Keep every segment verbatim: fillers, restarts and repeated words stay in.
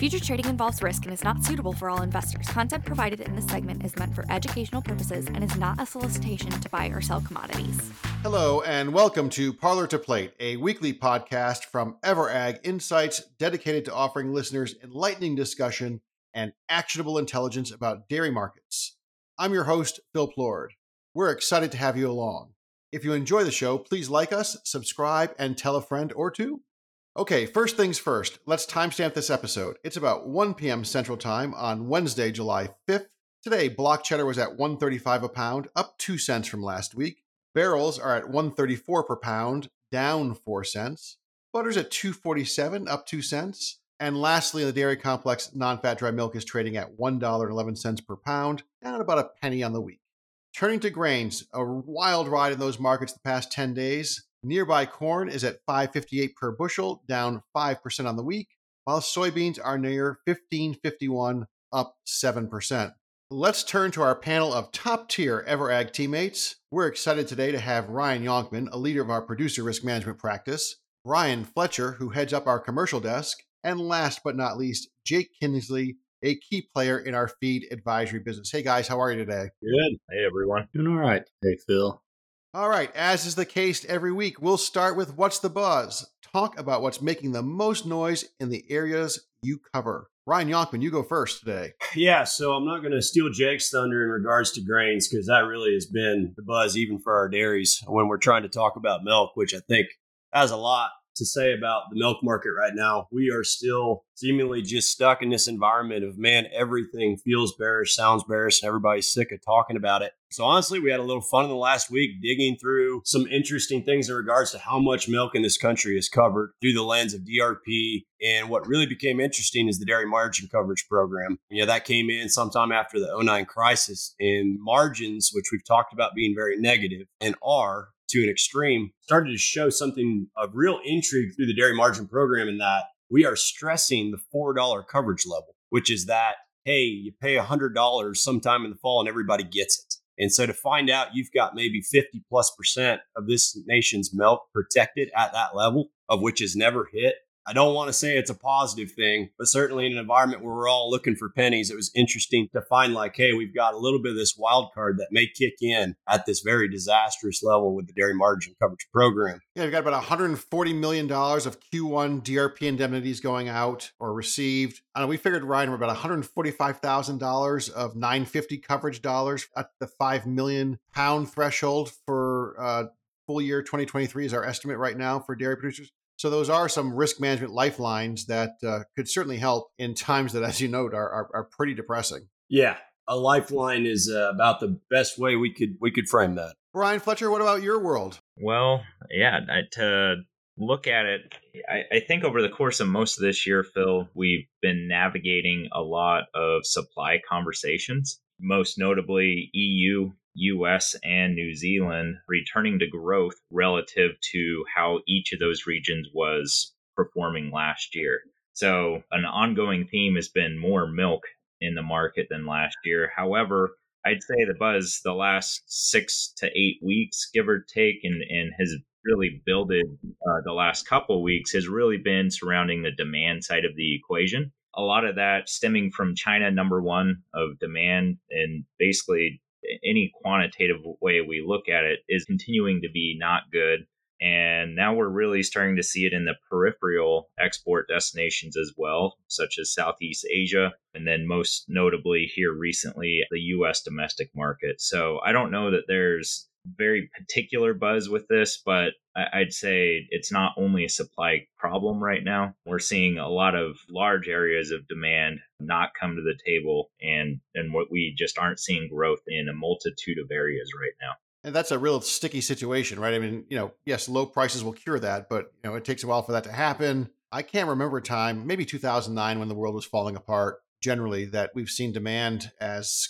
Future trading involves risk and is not suitable for all investors. Content provided in this segment is meant for educational purposes and is not a solicitation to buy or sell commodities. Hello, and welcome to Parlor to Plate, a weekly podcast from Ever.Ag Insights dedicated to offering listeners enlightening discussion and actionable intelligence about dairy markets. I'm your host, Phil Plourd. We're excited to have you along. If you enjoy the show, please like us, subscribe, and tell a friend or two. Okay, first things first, let's timestamp this episode. It's about one p.m. Central Time on Wednesday, July fifth. Today, block cheddar was at one thirty-five a pound, up two cents from last week. Barrels are at one thirty-four per pound, down four cents. Butter's at two forty-seven, up two cents. And lastly, the dairy complex, non-fat dry milk is trading at one dollar and eleven cents per pound, down about a penny on the week. Turning to grains, a wild ride in those markets the past ten days. Nearby corn is at five fifty-eight per bushel, down five percent on the week, while soybeans are near fifteen fifty-one, up seven percent. Let's turn to our panel of top-tier Ever.Ag teammates. We're excited today to have Ryan Yonkman, a leader of our producer risk management practice, Brian Fletcher, who heads up our commercial desk, and last but not least, Jake Kinsley, a key player in our feed advisory business. Hey guys, how are you today? Good. Hey everyone. Doing all right. Hey Phil. All right, as is the case every week, we'll start with What's the Buzz? Talk about what's making the most noise in the areas you cover. Ryan Yonkman, you go first today. Yeah, so I'm not going to steal Jake's thunder in regards to grains because that really has been the buzz even for our dairies when we're trying to talk about milk, which I think has a lot to say about the milk market right now. We are still seemingly just stuck in this environment of, man, everything feels bearish, sounds bearish, and everybody's sick of talking about it. So honestly, we had a little fun in the last week digging through some interesting things in regards to how much milk in this country is covered through the lens of D R P. And what really became interesting is the Dairy Margin Coverage Program. You know, that came in sometime after the oh nine crisis, and margins, which we've talked about being very negative and are to an extreme, started to show something of real intrigue through the dairy margin program in that we are stressing the four dollar coverage level, which is that, hey, you pay one hundred dollars sometime in the fall and everybody gets it. And so to find out you've got maybe fifty plus percent of this nation's milk protected at that level, of which is never hit, I don't want to say it's a positive thing, but certainly in an environment where we're all looking for pennies, it was interesting to find like, hey, we've got a little bit of this wild card that may kick in at this very disastrous level with the dairy margin coverage program. Yeah, we've got about one hundred forty million dollars of Q one D R P indemnities going out or received. I know we figured, Ryan, we're about one hundred forty-five thousand dollars of nine fifty coverage dollars at the five million pound threshold for uh, full year twenty twenty-three is our estimate right now for dairy producers. So those are some risk management lifelines that uh, could certainly help in times that, as you note, are, are, are pretty depressing. Yeah, a lifeline is uh, about the best way we could we could frame that. Brian Fletcher, what about your world? Well, yeah, I, to look at it, I, I think over the course of most of this year, Phil, we've been navigating a lot of supply conversations, most notably E U, U S, and New Zealand returning to growth relative to how each of those regions was performing last year. So an ongoing theme has been more milk in the market than last year. However, I'd say the buzz the last six to eight weeks, give or take, and, and has really builded uh, the last couple of weeks has really been surrounding the demand side of the equation. A lot of that stemming from China, number one, of demand and basically any quantitative way we look at it is continuing to be not good. And now we're really starting to see it in the peripheral export destinations as well, such as Southeast Asia, and then most notably here recently, the U S domestic market. So I don't know that there's very particular buzz with this, but I'd say it's not only a supply problem right now. We're seeing a lot of large areas of demand not come to the table, and, and what we just aren't seeing growth in a multitude of areas right now. And that's a real sticky situation, right? I mean, you know, yes, low prices will cure that, but you know, it takes a while for that to happen. I can't remember a time, maybe two thousand nine, when the world was falling apart generally, that we've seen demand as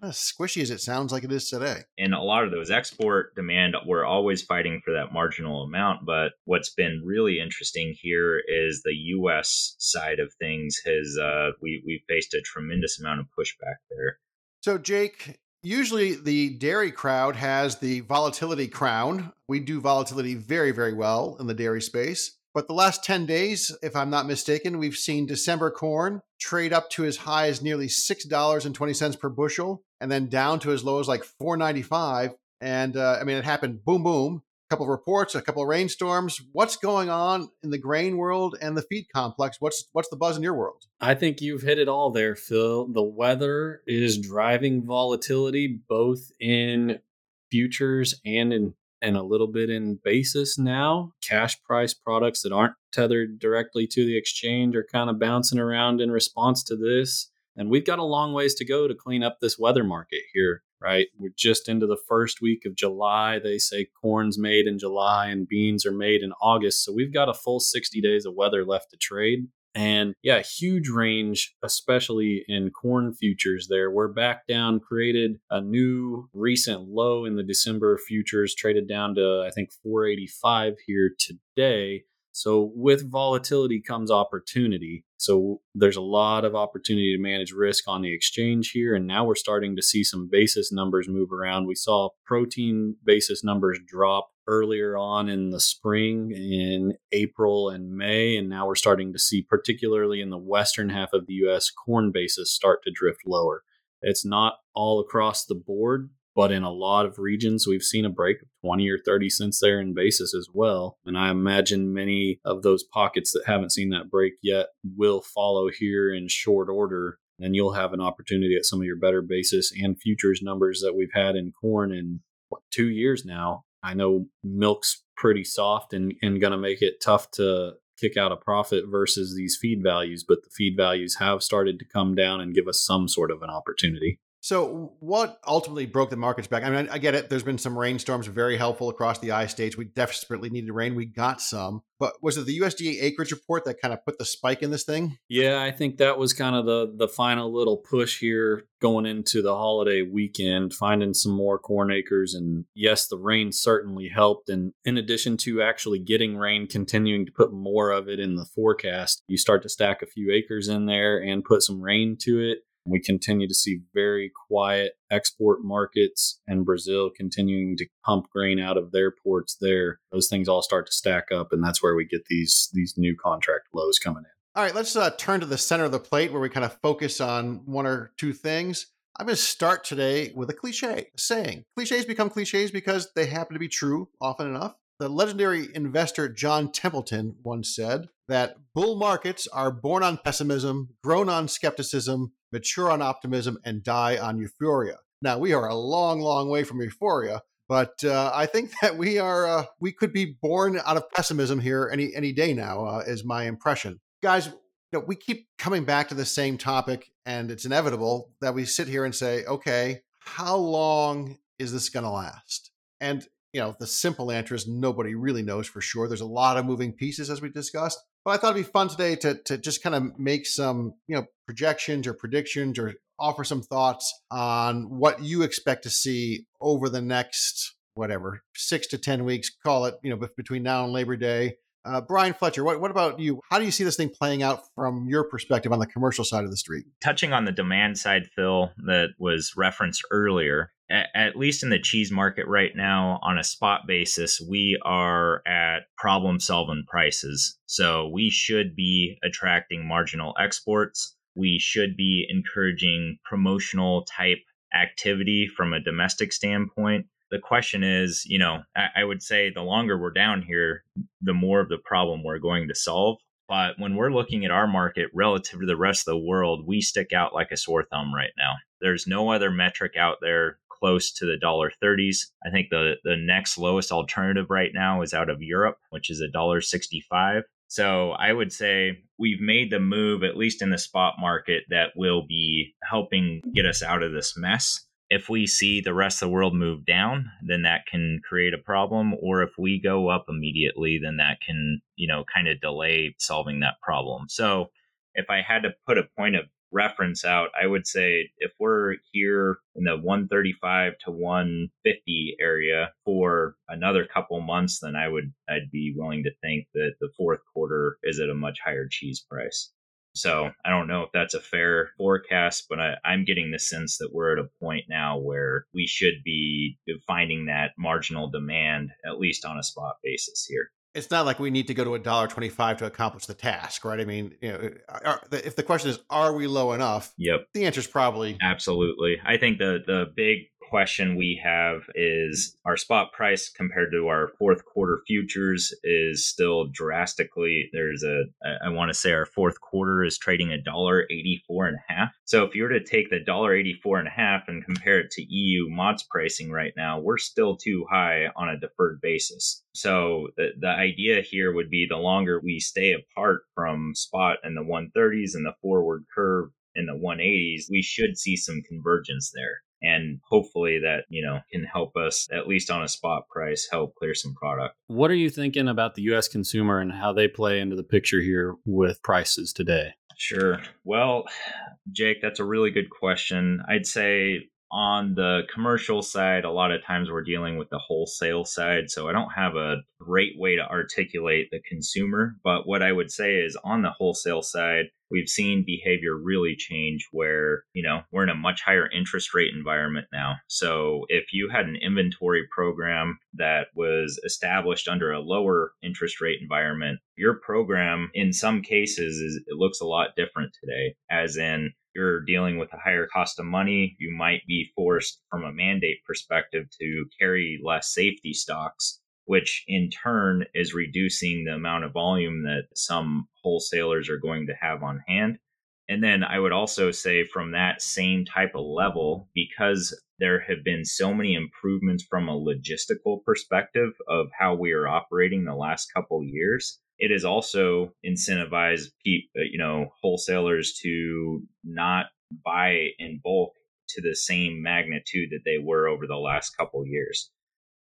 kind of squishy as it sounds like it is today. And a lot of those export demand, we're always fighting for that marginal amount. But what's been really interesting here is the U S side of things has, uh, we, we faced a tremendous amount of pushback there. So Jake, usually the dairy crowd has the volatility crown. We do volatility very, very well in the dairy space. But the last ten days, if I'm not mistaken, we've seen December corn trade up to as high as nearly six dollars and twenty cents per bushel, and then down to as low as like four dollars and ninety-five cents. And uh, I mean, it happened boom, boom. A couple of reports, a couple of rainstorms. What's going on in the grain world and the feed complex? What's what's the buzz in your world? I think you've hit it all there, Phil. The weather is driving volatility both in futures and in and a little bit in basis now. Cash price products that aren't tethered directly to the exchange are kind of bouncing around in response to this. And we've got a long ways to go to clean up this weather market here, right? We're just into the first week of July. They say corn's made in July and beans are made in August. So we've got a full sixty days of weather left to trade. And yeah, huge range, especially in corn futures there. We're back down, created a new recent low in the December futures, traded down to, I think, four eighty-five here today. So with volatility comes opportunity. So there's a lot of opportunity to manage risk on the exchange here. And now we're starting to see some basis numbers move around. We saw protein basis numbers drop earlier on in the spring in April and May. And now we're starting to see, particularly in the western half of the U S, corn basis start to drift lower. It's not all across the board, but in a lot of regions, we've seen a break of twenty or thirty cents there in basis as well. And I imagine many of those pockets that haven't seen that break yet will follow here in short order. And you'll have an opportunity at some of your better basis and futures numbers that we've had in corn in what, two years now. I know milk's pretty soft and, and going to make it tough to kick out a profit versus these feed values, but the feed values have started to come down and give us some sort of an opportunity. So what ultimately broke the markets back? I mean, I, I get it. There's been some rainstorms, very helpful across the I states. We desperately needed rain. We got some. But was it the U S D A acreage report that kind of put the spike in this thing? Yeah, I think that was kind of the, the final little push here going into the holiday weekend, finding some more corn acres. And yes, the rain certainly helped. And in addition to actually getting rain, continuing to put more of it in the forecast, you start to stack a few acres in there and put some rain to it. We continue to see very quiet export markets and Brazil continuing to pump grain out of their ports there. Those things all start to stack up, and that's where we get these, these new contract lows coming in. All right, let's uh, turn to the center of the plate where we kind of focus on one or two things. I'm going to start today with a cliche saying. Cliches become cliches because they happen to be true often enough. The legendary investor John Templeton once said that bull markets are born on pessimism, grown on skepticism, mature on optimism, and die on euphoria. Now, we are a long, long way from euphoria, but uh, I think that we are uh, we could be born out of pessimism here any any day now, uh, is my impression. Guys, you know, we keep coming back to the same topic, and it's inevitable that we sit here and say, okay, how long is this going to last? And you know, the simple answer is nobody really knows for sure. There's a lot of moving pieces, as we discussed. But I thought it'd be fun today to to just kind of make some, you know, projections or predictions or offer some thoughts on what you expect to see over the next, whatever, six to ten weeks, call it, you know, between now and Labor Day. Uh, Brian Fletcher, what, what about you? How do you see this thing playing out from your perspective on the commercial side of the street? Touching on the demand side, Phil, that was referenced earlier, at, at least in the cheese market right now, on a spot basis, we are at problem-solving prices. So we should be attracting marginal exports. We should be encouraging promotional type activity from a domestic standpoint. The question is, you know, I would say the longer we're down here, the more of the problem we're going to solve. But when we're looking at our market relative to the rest of the world, we stick out like a sore thumb right now. There's no other metric out there close to the one dollar thirties. I think the, the next lowest alternative right now is out of Europe, which is one dollar sixty-five. So I would say we've made the move, at least in the spot market, that will be helping get us out of this mess. If we see the rest of the world move down, then that can create a problem. Or if we go up immediately, then that can, you know, kind of delay solving that problem. So if I had to put a point of reference out, I would say if we're here in the one thirty-five to one fifty area for another couple months, then I would, I'd be willing to think that the fourth quarter is at a much higher cheese price. So I don't know if that's a fair forecast, but I, I'm getting the sense that we're at a point now where we should be finding that marginal demand, at least on a spot basis here. it's not like we need to go to one dollar and twenty-five cents to accomplish the task, right? I mean, you know, are, if the question is, are we low enough? Yep. The answer is probably. Absolutely. I think the the big question we have is our spot price compared to our fourth quarter futures is still drastically, there's a, I want to say our fourth quarter is trading a dollar eighty four and a half. So if you were to take the dollar eighty four and a half and compare it to E U M O T S pricing right now, we're still too high on a deferred basis. So the, the idea here would be the longer we stay apart from spot in the one thirties and the forward curve in the one eighties, we should see some convergence there. And hopefully that, you know, can help us, at least on a spot price, help clear some product. What are you thinking about the U S consumer and how they play into the picture here with prices today? Sure. Well, Jake, that's a really good question. I'd say on the commercial side, a lot of times we're dealing with the wholesale side. So I don't have a great way to articulate the consumer. But what I would say is on the wholesale side, we've seen behavior really change where, you know, we're in a much higher interest rate environment now. So if you had an inventory program that was established under a lower interest rate environment, your program in some cases, is, it looks a lot different today, as in you're dealing with a higher cost of money. You might be forced from a mandate perspective to carry less safety stocks, which in turn is reducing the amount of volume that some wholesalers are going to have on hand. And then I would also say from that same type of level, because there have been so many improvements from a logistical perspective of how we are operating the last couple of years, it has also incentivized you know, wholesalers to not buy in bulk to the same magnitude that they were over the last couple of years.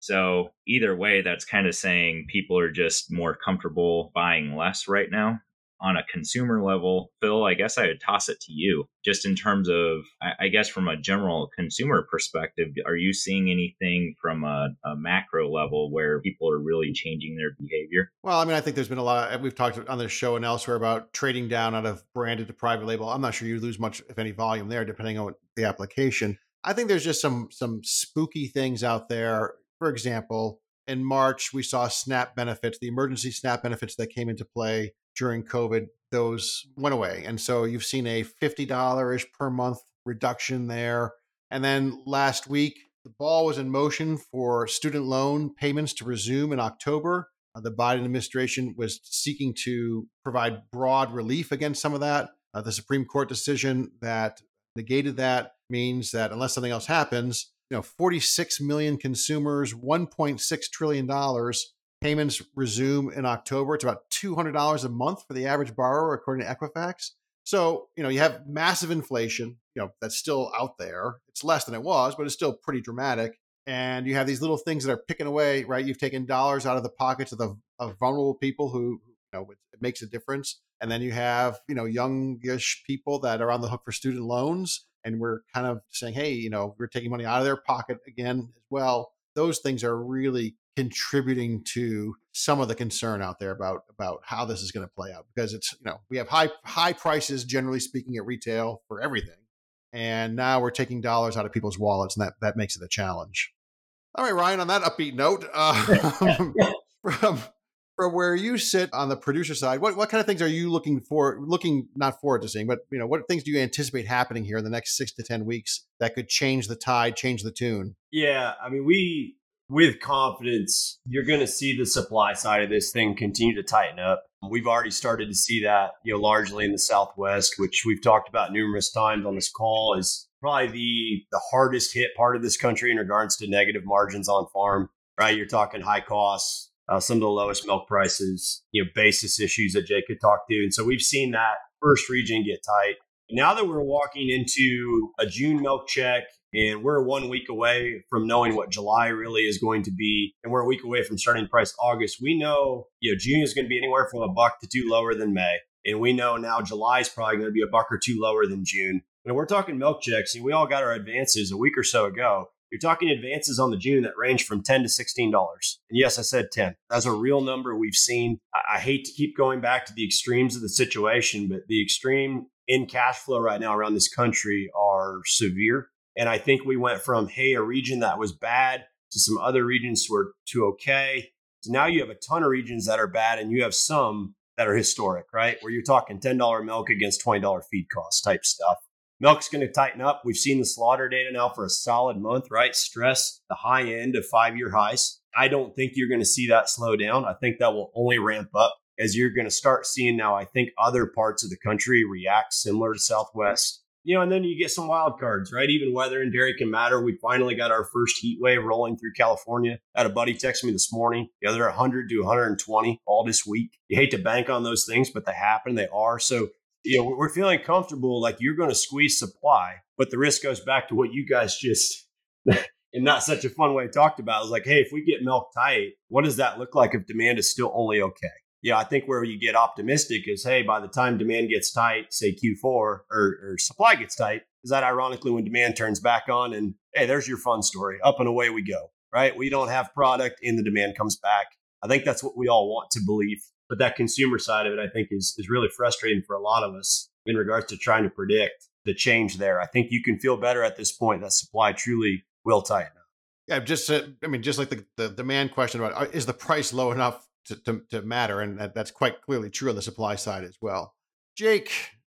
So either way, that's kind of saying people are just more comfortable buying less right now. On a consumer level, Phil, I guess I would toss it to you just in terms of, I guess, from a general consumer perspective, are you seeing anything from a, a macro level where people are really changing their behavior? Well, I mean, I think there's been a lot of, we've talked on this show and elsewhere about trading down out of branded to private label. I'm not sure you lose much, if any, volume there, depending on the application. I think there's just some some spooky things out there. For example, in March, we saw SNAP benefits, the emergency SNAP benefits that came into play during COVID, those went away. And so you've seen a fifty dollars-ish per month reduction there. And then last week, the ball was in motion for student loan payments to resume in October. Uh, the Biden administration was seeking to provide broad relief against some of that. Uh, the Supreme Court decision that negated that means that unless something else happens, you know, forty-six million consumers, one point six trillion dollars. Payments resume in October. It's about two hundred dollars a month for the average borrower, according to Equifax. So, you know, you have massive inflation, you know, that's still out there. It's less than it was, but it's still pretty dramatic. And you have these little things that are picking away, right? You've taken dollars out of the pockets of the of vulnerable people who, you know, it, it makes a difference. And then you have, you know, youngish people that are on the hook for student loans. And we're kind of saying, hey, you know, we're taking money out of their pocket again as well. Those things are really contributing to some of the concern out there about about how this is going to play out, because it's, you know, we have high high prices, generally speaking, at retail for everything. And now we're taking dollars out of people's wallets, and that, that makes it a challenge. All right, Ryan, on that upbeat note, uh, from, from where you sit on the producer side, what, what kind of things are you looking for, looking not forward to seeing, but, you know, what things do you anticipate happening here in the next six to ten weeks that could change the tide, change the tune? Yeah, I mean, we, with confidence, you're going to see the supply side of this thing continue to tighten up. We've already started to see that, you know, largely in the Southwest, which we've talked about numerous times on this call, is probably the, the hardest hit part of this country in regards to negative margins on farm, right? You're talking high costs. Uh, some of the lowest milk prices, you know, basis issues that Jake could talk to. And so we've seen that first region get tight. Now that we're walking into a June milk check, and we're one week away from knowing what July really is going to be, and we're a week away from starting price August, we know, you know, June is going to be anywhere from a buck to two lower than May. And we know now July is probably going to be a buck or two lower than June. And we're talking milk checks, and we all got our advances a week or so ago. You're talking advances on the June that range from ten to sixteen dollars. And yes, I said ten. That's a real number we've seen. I, I hate to keep going back to the extremes of the situation, but the extreme in cash flow right now around this country are severe. And I think we went from, hey, a region that was bad to some other regions were to okay, So now you have a ton of regions that are bad, and you have some that are historic, right? Where you're talking ten dollars milk against twenty dollars feed cost type stuff. Milk's going to tighten up. We've seen the slaughter data now for a solid month, right? Stress the high end of five-year highs. I don't think you're going to see that slow down. I think that will only ramp up as you're going to start seeing now, I think, other parts of the country react similar to Southwest. You know, and then you get some wild cards, right? Even weather and dairy can matter. We finally got our first heat wave rolling through California. I had a buddy text me this morning. You know, they're one hundred to one hundred twenty all this week. You hate to bank on those things, but they happen. They are. So, you know, we're feeling comfortable like you're going to squeeze supply, but the risk goes back to what you guys just, in not such a fun way, talked about. It was like, hey, if we get milk tight, what does that look like if demand is still only okay? Yeah, I think where you get optimistic is, hey, by the time demand gets tight, say Q four or, or supply gets tight, is that ironically when demand turns back on and, hey, there's your fun story. Up and away we go, right? We don't have product and the demand comes back. I think that's what we all want to believe. But that consumer side of it, I think, is is really frustrating for a lot of us in regards to trying to predict the change there. I think you can feel better at this point that supply truly will tighten up. Yeah, just uh, I mean, just like the, the demand question about is the price low enough To, to, to matter. And that, that's quite clearly true on the supply side as well. Jake,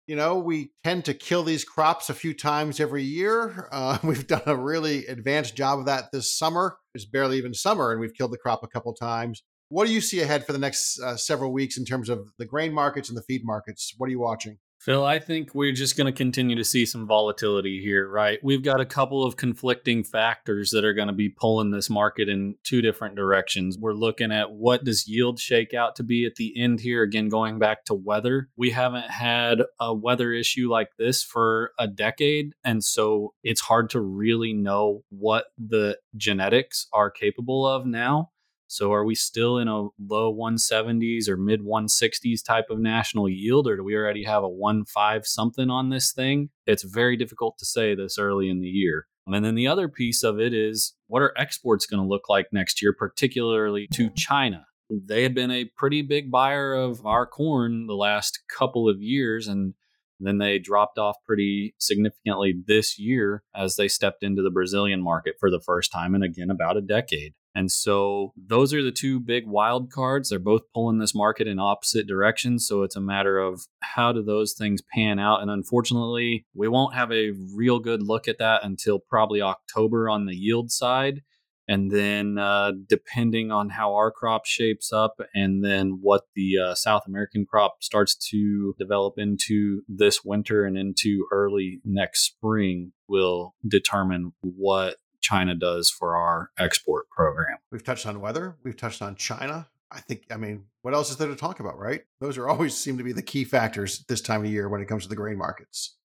you know, we tend to kill these crops a few times every year. Uh, we've done a really advanced job of that this summer. It's barely even summer and we've killed the crop a couple times. What do you see ahead for the next uh, several weeks in terms of the grain markets and the feed markets? What are you watching? Phil, I think we're just going to continue to see some volatility here, right? We've got a couple of conflicting factors that are going to be pulling this market in two different directions. We're looking at what does yield shake out to be at the end here, again, going back to weather. We haven't had a weather issue like this for a decade, and so it's hard to really know what the genetics are capable of now. So are we still in a low one seventies or mid one sixties type of national yield, or do we already have a one point five something on this thing? It's very difficult to say this early in the year. And then the other piece of it is, what are exports going to look like next year, particularly to China? They had been a pretty big buyer of our corn the last couple of years, and then they dropped off pretty significantly this year as they stepped into the Brazilian market for the first time in, again, about a decade. And so those are the two big wild cards. They're both pulling this market in opposite directions. So it's a matter of how do those things pan out? And unfortunately, we won't have a real good look at that until probably October on the yield side. And then uh, depending on how our crop shapes up and then what the uh, South American crop starts to develop into this winter and into early next spring will determine what China does for our export program. We've touched on weather. We've touched on China. I think, I mean, what else is there to talk about, right? Those are always seem to be the key factors this time of year when it comes to the grain markets.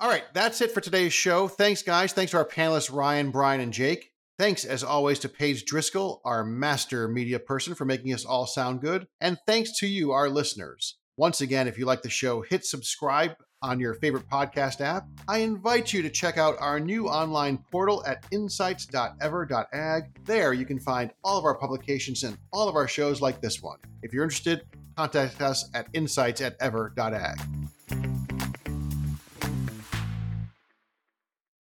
All right, that's it for today's show. Thanks, guys. Thanks to our panelists, Ryan, Brian, and Jake. Thanks, as always, to Paige Driscoll, our master media person, for making us all sound good. And thanks to you, our listeners. Once again, if you like the show, hit subscribe on your favorite podcast app. I invite you to check out our new online portal at insights dot ever dot ag. There you can find all of our publications and all of our shows like this one. If you're interested, contact us at insights at ever dot ag.